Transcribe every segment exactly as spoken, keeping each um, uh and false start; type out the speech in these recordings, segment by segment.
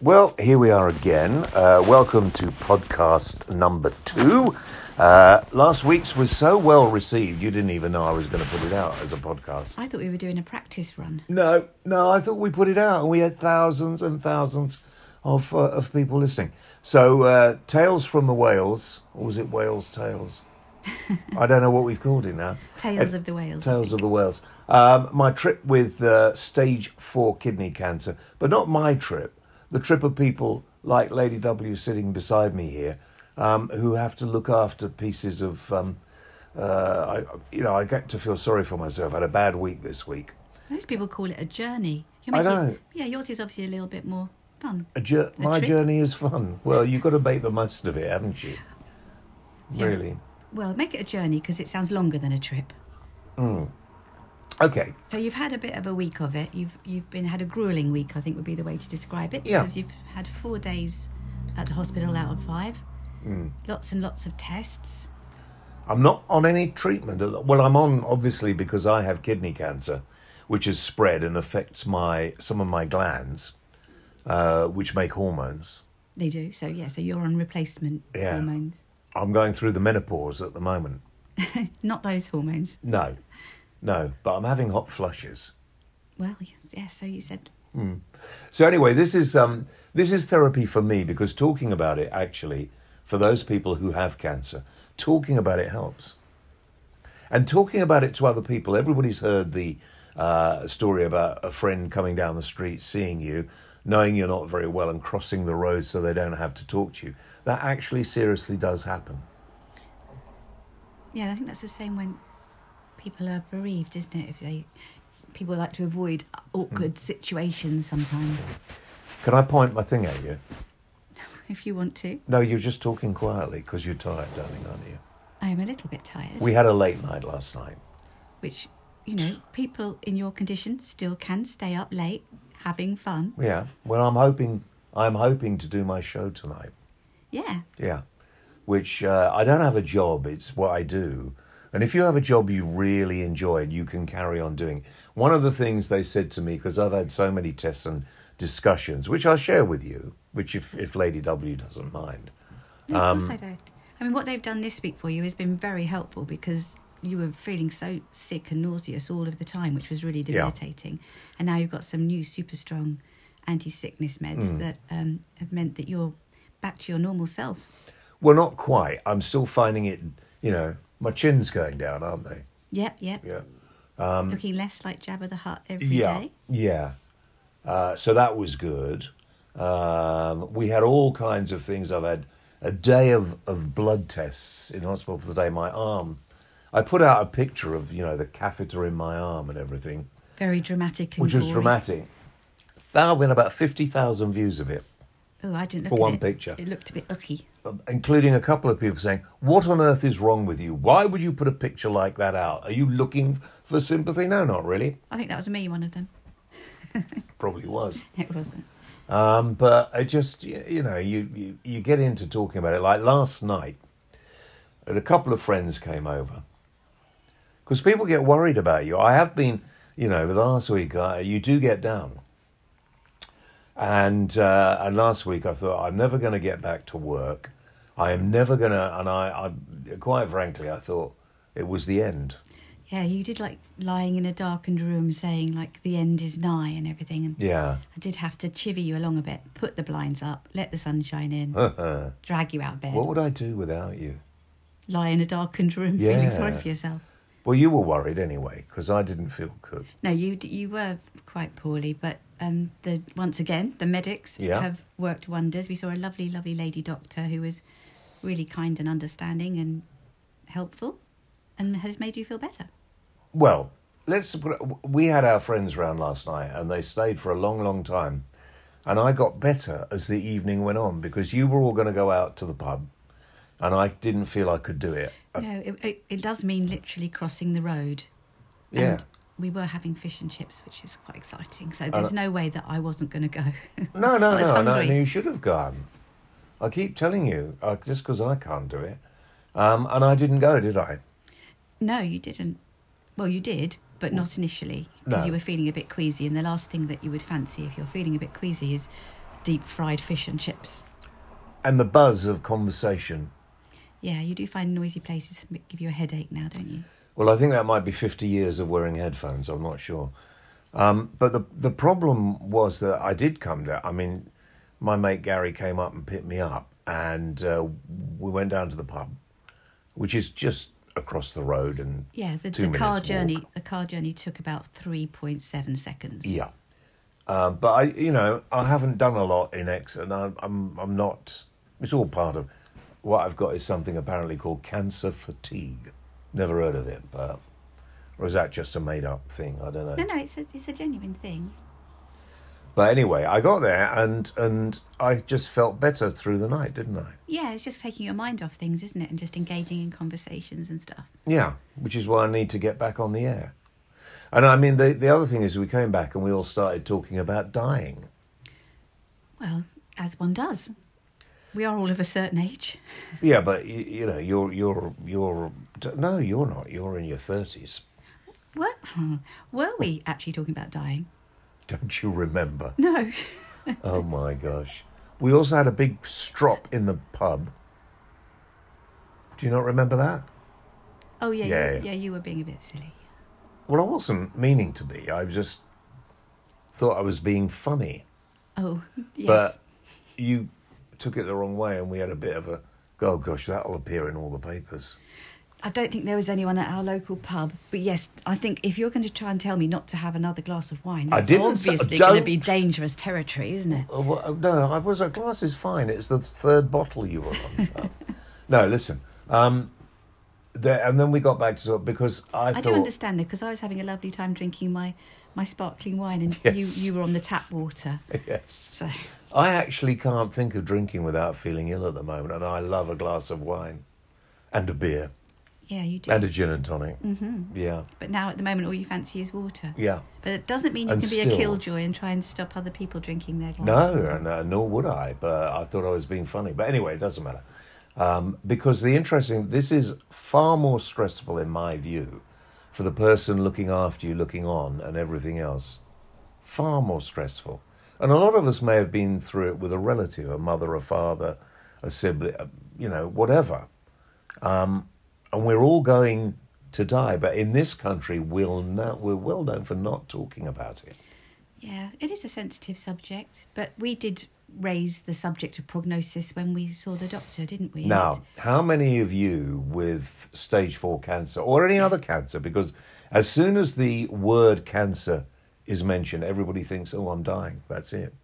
Well, here we are again. Uh, welcome to podcast number two. Uh, last week's was so well received, you didn't even know I was going to put it out as a podcast. I thought we were doing a practice run. No, no, I thought we put it out and we had thousands and thousands of uh, of people listening. So, uh, Tales from the Whales, or was it Whales Tales? I don't know what we've called it now. Tales uh, of the Whales. Tales of the Whales. Um, my trip with uh, stage four kidney cancer, but not my trip, the trip of people like Lady W sitting beside me here, Um, who have to look after pieces of, um, uh, I, you know, I get to feel sorry for myself. I had a bad week this week. Most people call it a journey. You make I know. It, yeah, yours is obviously a little bit more fun. A ju- a my trip. Journey is fun. Well, you've got to make the most of it, haven't you? Yeah. Really. Well, make it a journey because it sounds longer than a trip. Mm. Okay. So you've had a bit of a week of it. You've you've been had a gruelling week, I think would be the way to describe it. Yeah. Because you've had four days at the hospital out of five. Mm. Lots and lots of tests. I'm not on any treatment. Well, I'm on, obviously, because I have kidney cancer, which has spread and affects my some of my glands, uh, which make hormones. They do, so yeah, so you're on replacement yeah. hormones. I'm going through the menopause at the moment. Not those hormones. No, no, but I'm having hot flushes. Well, yes, yes so you said. Mm. So anyway, this is um, this is therapy for me because talking about it, actually, for those people who have cancer, talking about it helps. And talking about it to other people, everybody's heard the uh, story about a friend coming down the street, seeing you, knowing you're not very well and crossing the road so they don't have to talk to you. That actually seriously does happen. Yeah, I think that's the same when people are bereaved, isn't it? If they, people like to avoid awkward mm. situations sometimes. Can I point my thing at you? If you want to. No, you're just talking quietly because you're tired, darling, aren't you? I am a little bit tired. We had a late night last night. Which, you know, people in your condition still can stay up late having fun. Yeah. Well, I'm hoping I'm hoping to do my show tonight. Yeah. Yeah. Which uh, I don't have a job. It's what I do. And if you have a job you really enjoy, you can carry on doing it. One of the things they said to me, because I've had so many tests and discussions, which I'll share with you, which if, if Lady W doesn't mind. No, um, of course I don't. I mean, what they've done this week for you has been very helpful because you were feeling so sick and nauseous all of the time, which was really debilitating. Yeah. And now you've got some new super strong anti-sickness meds mm. that um, have meant that you're back to your normal self. Well, not quite. I'm still finding it, you know, my chin's going down, aren't they? Yep, yep. Yeah. Um, Looking less like Jabba the Hutt every yeah, day. Yeah, yeah. Uh, so that was good. Um, we had all kinds of things. I've had a day of, of blood tests in hospital for the day. My arm, I put out a picture of, you know, the catheter in my arm and everything. Very dramatic. And which boring. was dramatic. That went about fifty thousand views of it. Oh, I didn't look for at one it. picture. It looked a bit icky. Including a couple of people saying, "What on earth is wrong with you? Why would you put a picture like that out? Are you looking for sympathy?" No, not really. I think that was me, one of them. Probably was. It wasn't. Um, but I just, you know, you, you, you get into talking about it. Like last night, a couple of friends came over. Because people get worried about you. I have been, you know, with last week, uh, you do get down. And uh, and last week I thought, I'm never going to get back to work. I am never going to, and I, I, quite frankly, I thought it was the end. Yeah, you did like lying in a darkened room saying like the end is nigh and everything. And yeah. I did have to chivvy you along a bit, put the blinds up, let the sunshine in, drag you out of bed. What would I do without you? Lie in a darkened room yeah. feeling sorry for yourself. Well, you were worried anyway because I didn't feel good. No, you you were quite poorly, but um, the once again, the medics yeah. have worked wonders. We saw a lovely, lovely lady doctor who was really kind and understanding and helpful and has made you feel better. Well, let's put it, we had our friends round last night and they stayed for a long, long time. And I got better as the evening went on because you were all going to go out to the pub and I didn't feel I could do it. No, it, it, it does mean literally crossing the road. Yeah. And we were having fish and chips, which is quite exciting. So there's no way that I wasn't going to go. No, no, no, no, you should have gone. I keep telling you, uh, just because I can't do it. Um, and I didn't go, did I? No, you didn't. Well, you did, but not initially, because no. you were feeling a bit queasy. And the last thing that you would fancy if you're feeling a bit queasy is deep-fried fish and chips. And the buzz of conversation. Yeah, you do find noisy places give you a headache now, don't you? Well, I think that might be fifty years of wearing headphones. I'm not sure. Um, but the the problem was that I did come down. I mean, my mate Gary came up and picked me up, and uh, we went down to the pub, which is just across the road, and yeah, the, two the minutes car walk. journey. The car journey took about three point seven seconds. Yeah, uh, but I, you know, I haven't done a lot in Exeter, and I'm, I'm I'm not. It's all part of what I've got is something apparently called cancer fatigue. Never heard of it, but. Or is that just a made-up thing? I don't know. No, no, it's a, it's a genuine thing. But anyway, I got there and and I just felt better through the night, didn't I? Yeah, it's just taking your mind off things, isn't it? And just engaging in conversations and stuff. Yeah, which is why I need to get back on the air. And I mean, the, the other thing is we came back and we all started talking about dying. Well, as one does. We are all of a certain age. Yeah, but, you, you know, you're, you're, you're... No, you're not. You're in your thirties. What? Were we actually talking about dying? Don't you remember? No. Oh, my gosh. We also had a big strop in the pub. Do you not remember that? Oh, yeah. Yeah, you, yeah, you were being a bit silly. Well, I wasn't meaning to be. I just thought I was being funny. Oh, yes. But you took it the wrong way and we had a bit of a, oh, gosh, that'll appear in all the papers. I don't think there was anyone at our local pub. But yes, I think if you're going to try and tell me not to have another glass of wine, that's obviously going to be dangerous territory, isn't it? Uh, well, no, I was a glass is fine. It's the third bottle you were on. No, listen. Um, there, and then we got back to it because I, I thought... I do understand, though, because I was having a lovely time drinking my, my sparkling wine and yes. you, you were on the tap water. Yes. So. I actually can't think of drinking without feeling ill at the moment, and I love a glass of wine and a beer. Yeah, you do. And a gin and tonic. Mm-hmm. Yeah. But now at the moment all you fancy is water. Yeah. But it doesn't mean you and can be still, a killjoy and try and stop other people drinking their glass. No, no, nor would I, but I thought I was being funny. But anyway, it doesn't matter. Um, because the interesting, this is far more stressful in my view for the person looking after you, looking on and everything else. Far more stressful. And a lot of us may have been through it with a relative, a mother, a father, a sibling, you know, whatever. Um... And we're all going to die, but in this country, we'll not, we're well known for not talking about it. Yeah, it is a sensitive subject, but we did raise the subject of prognosis when we saw the doctor, didn't we? Now, how many of you with stage four cancer or any other cancer, because as soon as the word cancer is mentioned, everybody thinks, oh, I'm dying, that's it.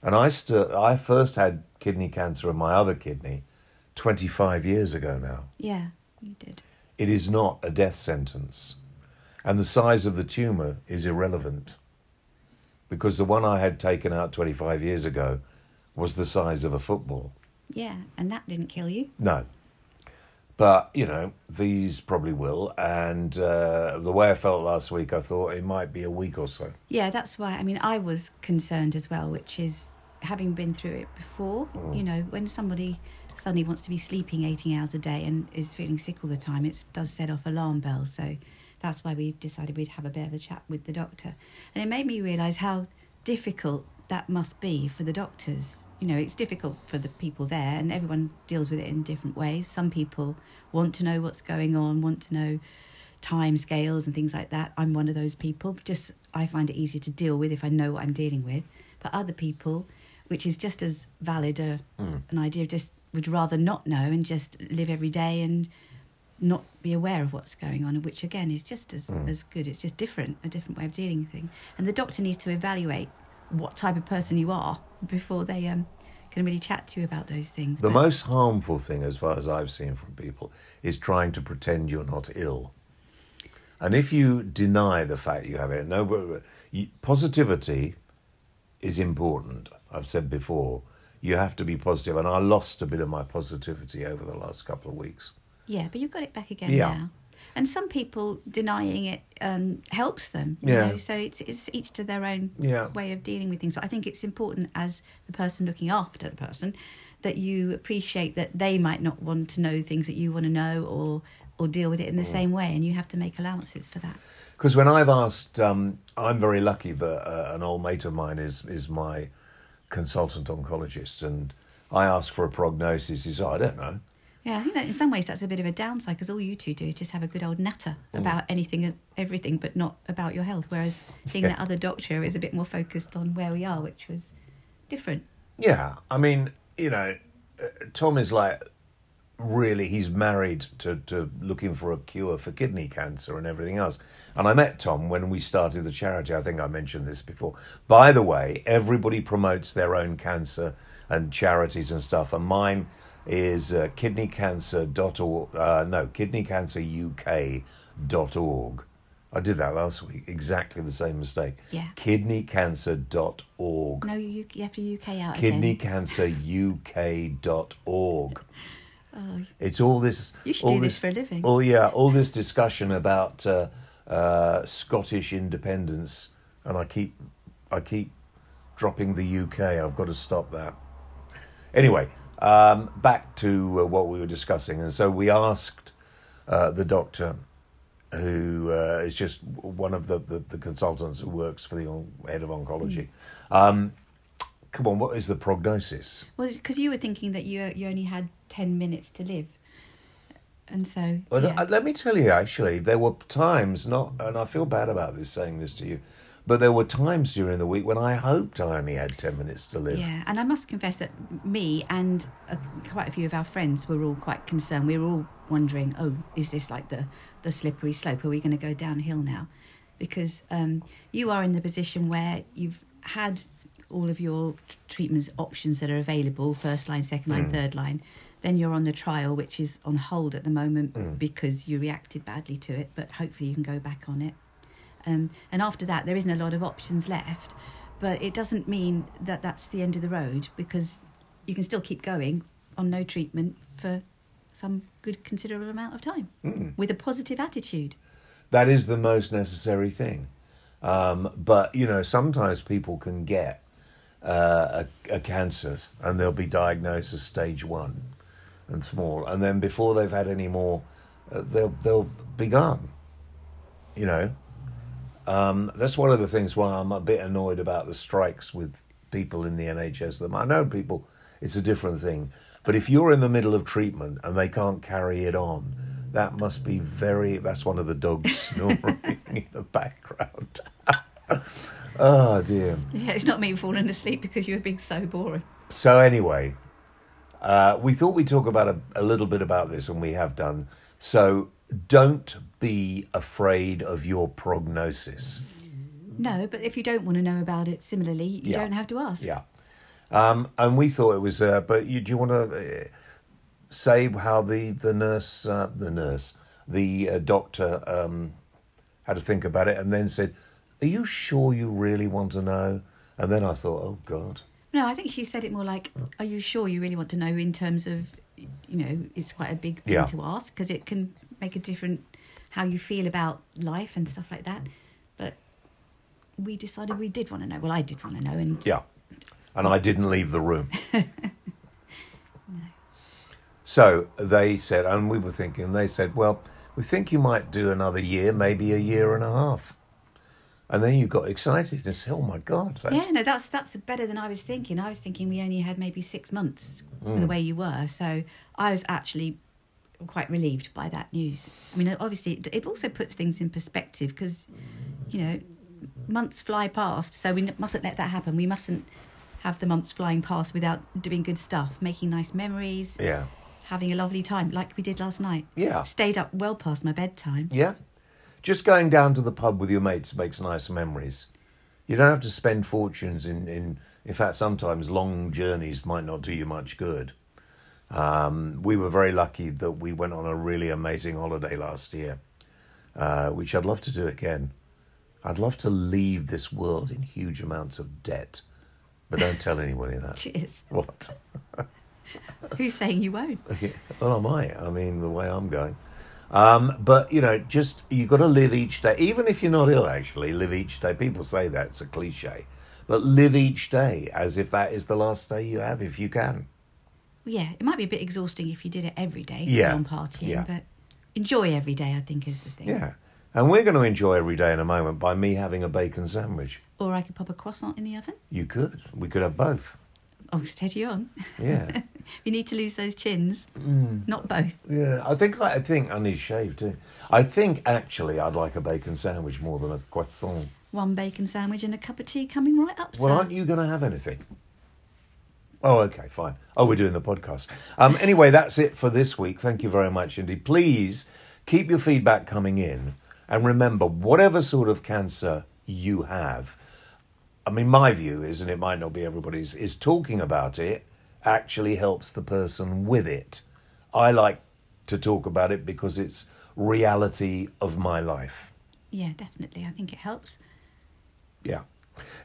And I, st- I first had kidney cancer in my other kidney twenty-five years ago now. Yeah. You did. It is not a death sentence. And the size of the tumour is irrelevant. Because the one I had taken out twenty-five years ago was the size of a football. Yeah, and that didn't kill you. No. But, you know, these probably will. And uh, the way I felt last week, I thought it might be a week or so. Yeah, that's why. I mean, I was concerned as well, which is having been through it before, mm. you know, when somebody suddenly wants to be sleeping eighteen hours a day and is feeling sick all the time, it does set off alarm bells. So that's why we decided we'd have a bit of a chat with the doctor. And it made me realise how difficult that must be for the doctors. You know, it's difficult for the people there and everyone deals with it in different ways. Some people want to know what's going on, want to know time scales and things like that. I'm one of those people. Just I find it easier to deal with if I know what I'm dealing with. But other people, which is just as valid a, mm. an idea of just... would rather not know and just live every day and not be aware of what's going on, which, again, is just as, mm. as good. It's just different, a different way of dealing with things. And the doctor needs to evaluate what type of person you are before they um, can really chat to you about those things. The but, most harmful thing, as far as I've seen from people, is trying to pretend you're not ill. And if you deny the fact you have it, no, positivity is important, I've said before. You have to be positive, and I lost a bit of my positivity over the last couple of weeks. Yeah, but you've got it back again yeah. now. And some people denying it um, helps them. You yeah. know? So it's it's each to their own yeah. way of dealing with things. But I think it's important as the person looking after the person that you appreciate that they might not want to know things that you want to know or, or deal with it in the mm. same way, and you have to make allowances for that. Because when I've asked, um, I'm very lucky that uh, an old mate of mine is is my... consultant oncologist, and I ask for a prognosis. He's, oh, I don't know. Yeah, I think that in some ways that's a bit of a downside, because all you two do is just have a good old natter mm. about anything, everything, but not about your health. Whereas seeing yeah. that other doctor is a bit more focused on where we are, which was different. Yeah, I mean, you know, uh, Tom is like, really, he's married to, to looking for a cure for kidney cancer and everything else. And I met Tom when we started the charity. I think I mentioned this before. By the way, everybody promotes their own cancer and charities and stuff, and mine is uh, kidney cancer dot org, uh, no, kidney cancer U K dot org. I did that last week, exactly the same mistake. Yeah. kidney cancer dot org. No, you, you have to U K out again. kidney cancer U K dot org. Oh, it's all this... You should all do this, this for a living. Oh, yeah, all this discussion about uh, uh, Scottish independence, and I keep, I keep dropping the U K. I've got to stop that. Anyway... Um, back to uh, what we were discussing. And so we asked uh, the doctor, who uh, is just one of the, the, the consultants who works for the on- head of oncology, mm. um, come on, what is the prognosis? Well, because you were thinking that you you only had ten minutes to live. And so... Well, yeah. Let me tell you, actually, there were times, not, and I feel bad about this, saying this to you, but there were times during the week when I hoped I only had ten minutes to live. Yeah, and I must confess that me and a, quite a few of our friends were all quite concerned. We were all wondering, oh, is this like the, the slippery slope? Are we going to go downhill now? Because um, you are in the position where you've had all of your t- treatments options that are available, first line, second line, mm. third line. Then you're on the trial, which is on hold at the moment mm. because you reacted badly to it, but hopefully you can go back on it. Um, and after that, there isn't a lot of options left. But it doesn't mean that that's the end of the road, because you can still keep going on no treatment for some good considerable amount of time mm. with a positive attitude. That is the most necessary thing. Um, but, you know, sometimes people can get uh, a, a cancer and they'll be diagnosed as stage one and small. And then before they've had any more, uh, they'll, they'll be gone, you know. Um, that's one of the things why I'm a bit annoyed about the strikes with people in the N H S. I know people, it's a different thing. But if you're in the middle of treatment and they can't carry it on, that must be very... That's one of the dogs snoring in the background. Oh, dear. Yeah, it's not me falling asleep because you were being so boring. So anyway, uh, we thought we'd talk about a, a little bit about this, and we have done. So don't be afraid of your prognosis. No, but if you don't want to know about it, similarly, you yeah. don't have to ask. Yeah. Um, and we thought it was... Uh, but you, do you want to uh, say how the, the nurse, uh, the nurse, the uh, doctor um, had to think about it and then said, are you sure you really want to know? And then I thought, oh, God. No, I think she said it more like, are you sure you really want to know, in terms of, you know, it's quite a big thing yeah. to ask, because it can make a different... how you feel about life and stuff like that. But we decided we did want to know. Well, I did want to know. And yeah, and I didn't leave the room. No. So they said, and we were thinking, they said, well, we think you might do another year, maybe a year and a half. And then you got excited and said, oh, my God. That's... Yeah, no, that's that's better than I was thinking. I was thinking we only had maybe six months mm. the way you were. So I was actually... quite relieved by that news. I mean, obviously, it also puts things in perspective, because, you know, months fly past, so we mustn't let that happen. We mustn't have the months flying past without doing good stuff, making nice memories, yeah, having a lovely time, like we did last night. Yeah. Stayed up well past my bedtime. Yeah. Just going down to the pub with your mates makes nice memories. You don't have to spend fortunes in, in, in fact, sometimes long journeys might not do you much good. Um, we were very lucky that we went on a really amazing holiday last year, uh, which I'd love to do again. I'd love to leave this world in huge amounts of debt, but don't tell anybody that. Cheers. What? Who's saying you won't? Yeah. Well, I might. I mean, the way I'm going. Um, but, you know, just, you've got to live each day. Even if you're not ill, actually, live each day. People say that, it's a cliche. But live each day as if that is the last day you have, if you can. Yeah, it might be a bit exhausting if you did it every day, yeah, on partying, yeah, but enjoy every day, I think, is the thing. Yeah, And we're going to enjoy every day in a moment by me having a bacon sandwich. Or I could pop a croissant in the oven. You could. We could have both. Oh, steady on. Yeah. We need to lose those chins. Mm. Not both. Yeah, I think I think I need shave too. I think actually I'd like a bacon sandwich more than a croissant. One bacon sandwich and a cup of tea coming right up, Well, Sam. Aren't you going to have anything? Oh, okay, fine. Oh, we're doing the podcast. Um, anyway, that's it for this week. Thank you very much indeed. Please keep your feedback coming in. And remember, whatever sort of cancer you have, I mean, my view is, and it might not be everybody's, is talking about it actually helps the person with it. I like to talk about it because it's reality of my life. Yeah, definitely. I think it helps. Yeah.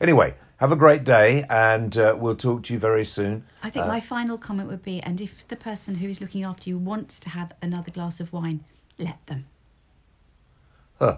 Anyway, have a great day and uh, we'll talk to you very soon. I think uh, my final comment would be, and if the person who is looking after you wants to have another glass of wine, let them. Huh.